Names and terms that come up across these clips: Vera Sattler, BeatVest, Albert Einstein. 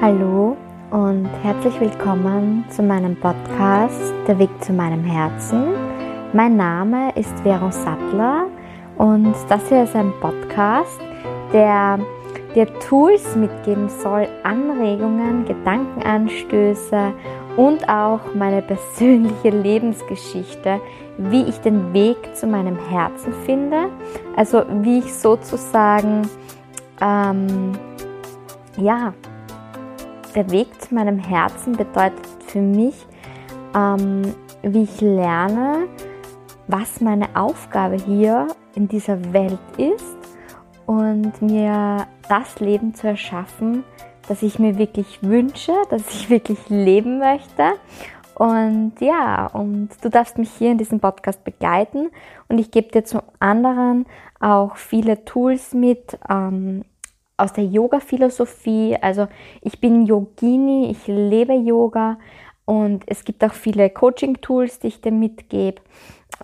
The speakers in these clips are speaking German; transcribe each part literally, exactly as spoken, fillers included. Hallo und herzlich willkommen zu meinem Podcast Der Weg zu meinem Herzen. Mein Name ist Vera Sattler und das hier ist ein Podcast, der dir Tools mitgeben soll, Anregungen, Gedankenanstöße und auch meine persönliche Lebensgeschichte, wie ich den Weg zu meinem Herzen finde, also wie ich sozusagen, ähm, ja, der Weg zu meinem Herzen bedeutet für mich, ähm, wie ich lerne, was meine Aufgabe hier in dieser Welt ist und mir das Leben zu erschaffen, das ich mir wirklich wünsche, das ich wirklich leben möchte. Und ja, und du darfst mich hier in diesem Podcast begleiten und ich gebe dir zum anderen auch viele Tools mit, ähm, aus der Yoga-Philosophie. Also ich bin Yogini, ich lebe Yoga und es gibt auch viele Coaching-Tools, die ich dir mitgebe.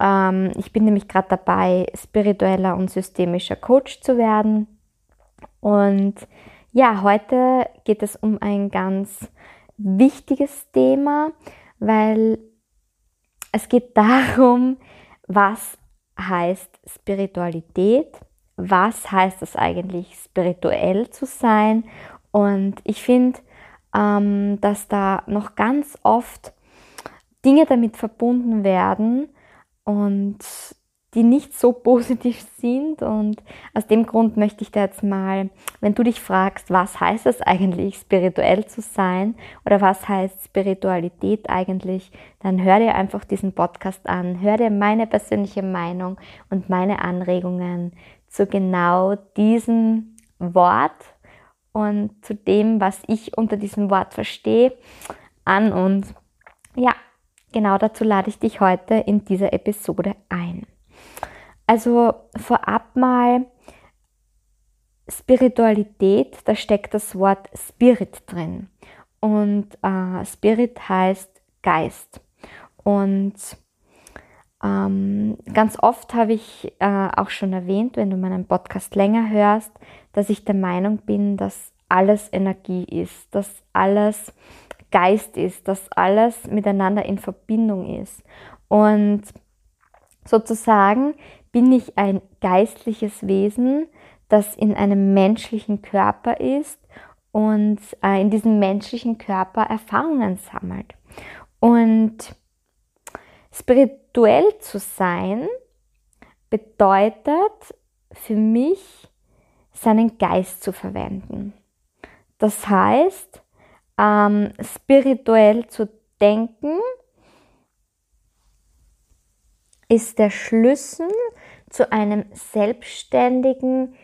Ähm, ich bin nämlich gerade dabei, spiritueller und systemischer Coach zu werden. Und ja, heute geht es um ein ganz wichtiges Thema, weil es geht darum, was heißt Spiritualität? Was heißt es eigentlich, spirituell zu sein? Und ich finde, ähm, dass da noch ganz oft Dinge damit verbunden werden und die nicht so positiv sind. Und aus dem Grund möchte ich da jetzt mal, wenn du dich fragst, was heißt es eigentlich, spirituell zu sein oder was heißt Spiritualität eigentlich, dann hör dir einfach diesen Podcast an, hör dir meine persönliche Meinung und meine Anregungen zu genau diesem Wort und zu dem, was ich unter diesem Wort verstehe, an. Und ja, genau dazu lade ich dich heute in dieser Episode ein. Also vorab mal, Spiritualität, da steckt das Wort Spirit drin. Und äh, Spirit heißt Geist. Und ganz oft habe ich äh, auch schon erwähnt, wenn du meinen Podcast länger hörst, dass ich der Meinung bin, dass alles Energie ist, dass alles Geist ist, dass alles miteinander in Verbindung ist. Und sozusagen bin ich ein geistliches Wesen, das in einem menschlichen Körper ist und äh, in diesem menschlichen Körper Erfahrungen sammelt. Und Spiritualität Spirituell zu sein bedeutet für mich, seinen Geist zu verwenden. Das heißt, ähm, spirituell zu denken ist der Schlüssel zu einem selbstständigen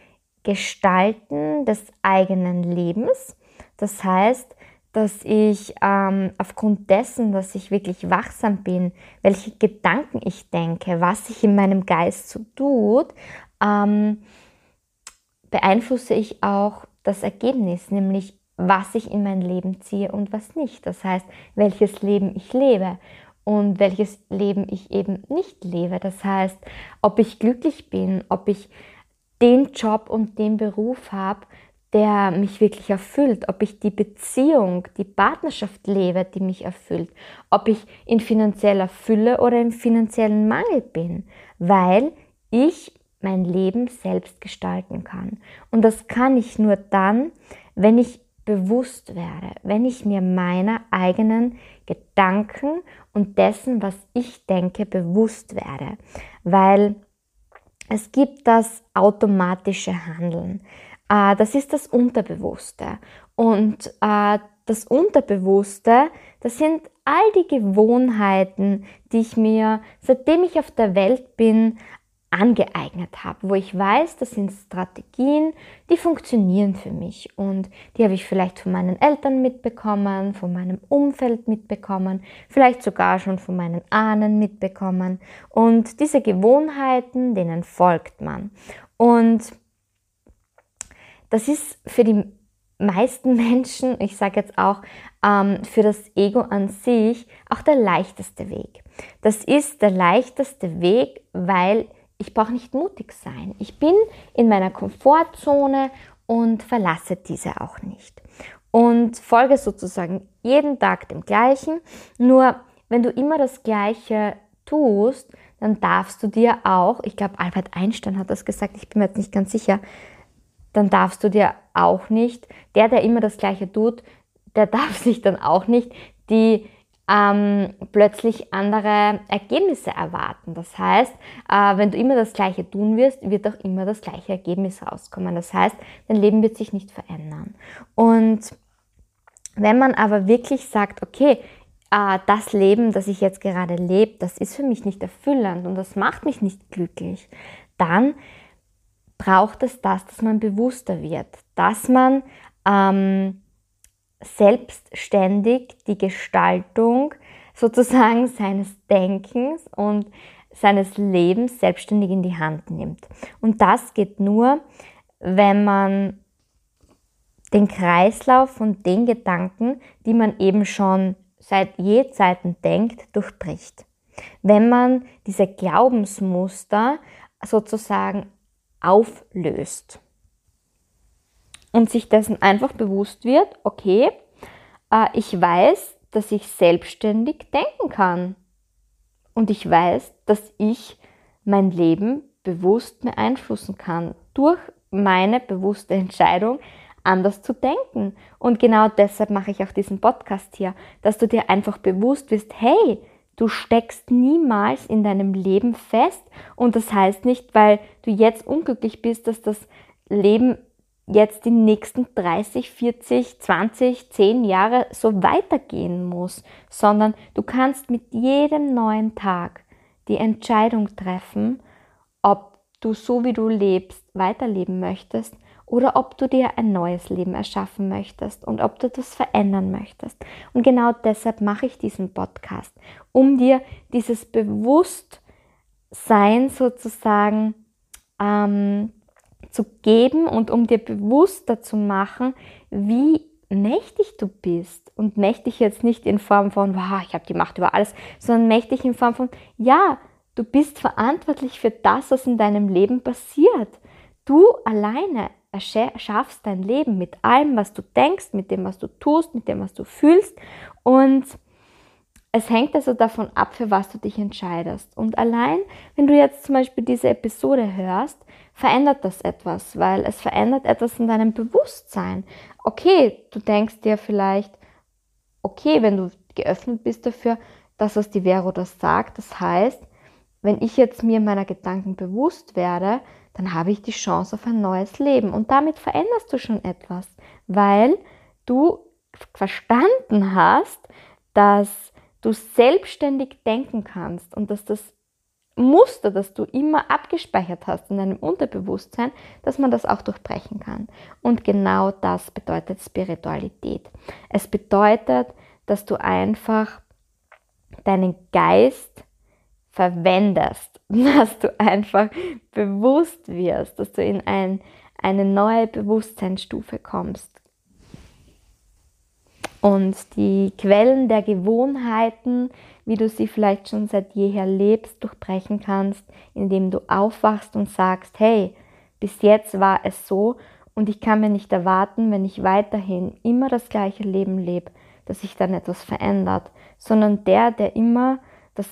Gestalten des eigenen Lebens. Das heißt, dass ich ähm, aufgrund dessen, dass ich wirklich wachsam bin, welche Gedanken ich denke, was sich in meinem Geist so tut, ähm, beeinflusse ich auch das Ergebnis, nämlich was ich in mein Leben ziehe und was nicht. Das heißt, welches Leben ich lebe und welches Leben ich eben nicht lebe. Das heißt, ob ich glücklich bin, ob ich den Job und den Beruf habe, der mich wirklich erfüllt, ob ich die Beziehung, die Partnerschaft lebe, die mich erfüllt, ob ich in finanzieller Fülle oder im finanziellen Mangel bin, weil ich mein Leben selbst gestalten kann. Und das kann ich nur dann, wenn ich bewusst werde, wenn ich mir meiner eigenen Gedanken und dessen, was ich denke, bewusst werde, weil es gibt das automatische Handeln. Das ist das Unterbewusste. Und äh, das Unterbewusste, das sind all die Gewohnheiten, die ich mir, seitdem ich auf der Welt bin, angeeignet habe, wo ich weiß, das sind Strategien, die funktionieren für mich. Und die habe ich vielleicht von meinen Eltern mitbekommen, von meinem Umfeld mitbekommen, vielleicht sogar schon von meinen Ahnen mitbekommen. Und diese Gewohnheiten, denen folgt man. Und das ist für die meisten Menschen, ich sage jetzt auch ähm, für das Ego an sich, auch der leichteste Weg. Das ist der leichteste Weg, weil Ich brauche nicht mutig sein. Ich bin in meiner Komfortzone und verlasse diese auch nicht. Und folge sozusagen jeden Tag dem Gleichen. Nur wenn du immer das Gleiche tust, dann darfst du dir auch, ich glaube Albert Einstein hat das gesagt, ich bin mir jetzt nicht ganz sicher, dann darfst du dir auch nicht, der, der immer das Gleiche tut, der darf sich dann auch nicht die ähm, plötzlich andere Ergebnisse erwarten. Das heißt, äh, wenn du immer das Gleiche tun wirst, wird auch immer das gleiche Ergebnis rauskommen. Das heißt, dein Leben wird sich nicht verändern. Und wenn man aber wirklich sagt, okay, das Leben, das ich jetzt gerade lebe, das ist für mich nicht erfüllend und das macht mich nicht glücklich, dann braucht es das, dass man bewusster wird, dass man ähm, selbstständig die Gestaltung sozusagen seines Denkens und seines Lebens selbstständig in die Hand nimmt. Und das geht nur, wenn man den Kreislauf von den Gedanken, die man eben schon seit je Zeiten denkt, durchbricht. Wenn man diese Glaubensmuster sozusagen auflöst und sich dessen einfach bewusst wird, okay, ich weiß, dass ich selbstständig denken kann und ich weiß, dass ich mein Leben bewusst beeinflussen kann durch meine bewusste Entscheidung, anders zu denken. Und genau deshalb mache ich auch diesen Podcast hier, dass du dir einfach bewusst wirst, hey, du steckst niemals in deinem Leben fest und das heißt nicht, weil du jetzt unglücklich bist, dass das Leben jetzt die nächsten dreißig, vierzig, zwanzig, zehn Jahre so weitergehen muss, sondern du kannst mit jedem neuen Tag die Entscheidung treffen, ob du so wie du lebst, weiterleben möchtest oder ob du dir ein neues Leben erschaffen möchtest und ob du etwas verändern möchtest. Und genau deshalb mache ich diesen Podcast, um dir dieses Bewusstsein sozusagen ähm, zu geben und um dir bewusster zu machen, wie mächtig du bist. Und mächtig jetzt nicht in Form von, wow, ich habe die Macht über alles, sondern mächtig in Form von, ja, du bist verantwortlich für das, was in deinem Leben passiert. Du alleine erschaffst dein Leben mit allem, was du denkst, mit dem, was du tust, mit dem, was du fühlst. Und es hängt also davon ab, für was du dich entscheidest. Und allein, wenn du jetzt zum Beispiel diese Episode hörst, verändert das etwas, weil es verändert etwas in deinem Bewusstsein. Okay, du denkst dir vielleicht, okay, wenn du geöffnet bist dafür, das, was die Vero das sagt, das heißt, wenn ich jetzt mir meiner Gedanken bewusst werde, dann habe ich die Chance auf ein neues Leben. Und damit veränderst du schon etwas, weil du verstanden hast, dass du selbstständig denken kannst und dass das Muster, das du immer abgespeichert hast in deinem Unterbewusstsein, dass man das auch durchbrechen kann. Und genau das bedeutet Spiritualität. Es bedeutet, dass du einfach deinen Geist verwendest, dass du einfach bewusst wirst, dass du in ein, eine neue Bewusstseinsstufe kommst. Und die Quellen der Gewohnheiten, wie du sie vielleicht schon seit jeher lebst, durchbrechen kannst, indem du aufwachst und sagst, hey, bis jetzt war es so und ich kann mir nicht erwarten, wenn ich weiterhin immer das gleiche Leben lebe, dass sich dann etwas verändert, sondern der, der immer das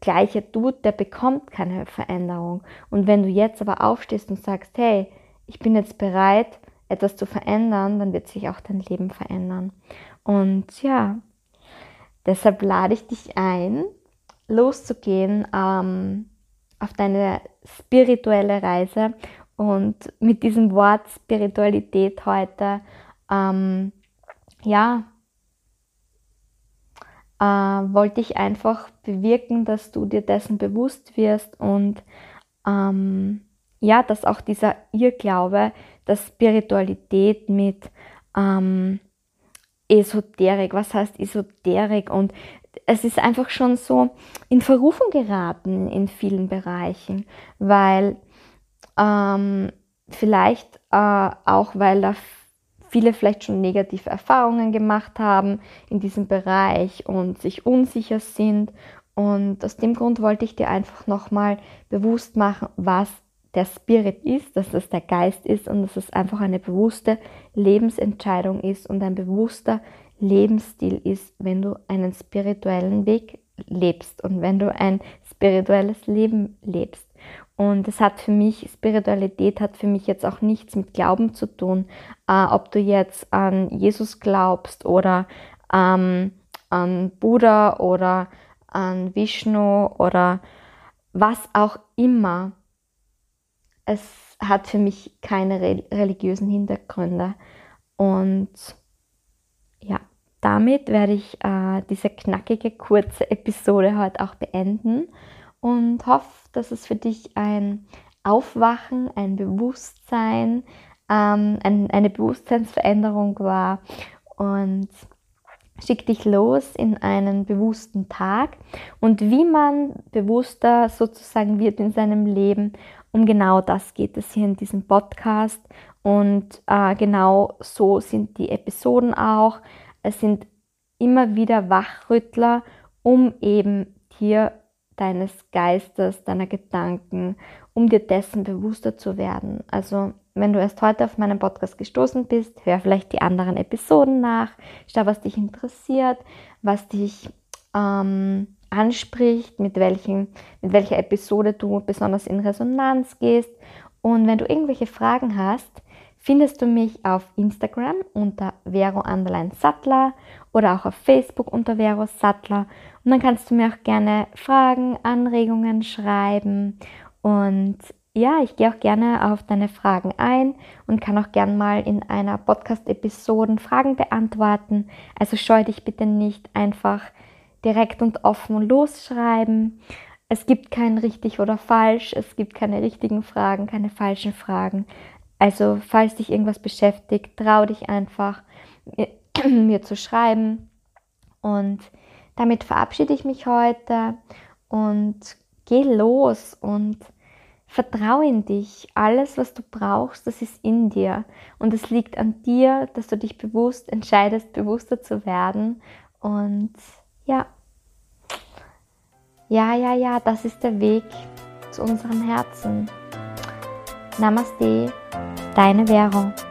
Gleiche tut, der bekommt keine Veränderung. Und wenn du jetzt aber aufstehst und sagst, hey, ich bin jetzt bereit, etwas zu verändern, dann wird sich auch dein Leben verändern. Und ja, deshalb lade ich dich ein, loszugehen ähm, auf deine spirituelle Reise und mit diesem Wort Spiritualität heute, ähm, ja, Uh, wollte ich einfach bewirken, dass du dir dessen bewusst wirst und ähm, ja, dass auch dieser Irrglaube, dass Spiritualität mit ähm, Esoterik, was heißt Esoterik? Und es ist einfach schon so in Verrufung geraten in vielen Bereichen, weil ähm, vielleicht äh, auch, weil da viele vielleicht schon negative Erfahrungen gemacht haben in diesem Bereich und sich unsicher sind Und aus dem Grund wollte ich dir einfach nochmal bewusst machen, was der Spirit ist, dass es der Geist ist und dass es einfach eine bewusste Lebensentscheidung ist und ein bewusster Lebensstil ist, wenn du einen spirituellen Weg lebst und wenn du ein spirituelles Leben lebst. Und es hat für mich, Spiritualität hat für mich jetzt auch nichts mit Glauben zu tun, äh, ob du jetzt an Jesus glaubst oder ähm, an Buddha oder an Vishnu oder was auch immer. Es hat für mich keine religiösen Hintergründe. Und ja, damit werde ich äh, diese knackige, kurze Episode heute auch beenden. Und hoffe, dass es für dich ein Aufwachen, ein Bewusstsein, ähm, ein, eine Bewusstseinsveränderung war. Und schick dich los in einen bewussten Tag. Und wie man bewusster sozusagen wird in seinem Leben, um genau das geht es hier in diesem Podcast. Und äh, genau so sind die Episoden auch. Es sind immer wieder Wachrüttler, um eben dir deines Geistes, deiner Gedanken, um dir dessen bewusster zu werden. Also wenn du erst heute auf meinen Podcast gestoßen bist, hör vielleicht die anderen Episoden nach, schau, was dich interessiert, was dich ähm, anspricht, mit, welchen, mit welcher Episode du besonders in Resonanz gehst. Und wenn du irgendwelche Fragen hast, findest du mich auf Instagram unter Vero Sattler oder auch auf Facebook unter Vero Sattler. Und dann kannst du mir auch gerne Fragen, Anregungen schreiben. Und ja, ich gehe auch gerne auf deine Fragen ein und kann auch gerne mal in einer Podcast-Episode Fragen beantworten. Also scheue dich bitte nicht, einfach direkt und offen losschreiben. Es gibt kein richtig oder falsch, es gibt keine richtigen Fragen, keine falschen Fragen. Also falls dich irgendwas beschäftigt, trau dich einfach, mir, mir zu schreiben. Und damit verabschiede ich mich heute und geh los und vertrau in dich. Alles, was du brauchst, das ist in dir. Und es liegt an dir, dass du dich bewusst entscheidest, bewusster zu werden. Und ja, ja, ja, ja, das ist der Weg zu unserem Herzen. Namaste, deine Vero.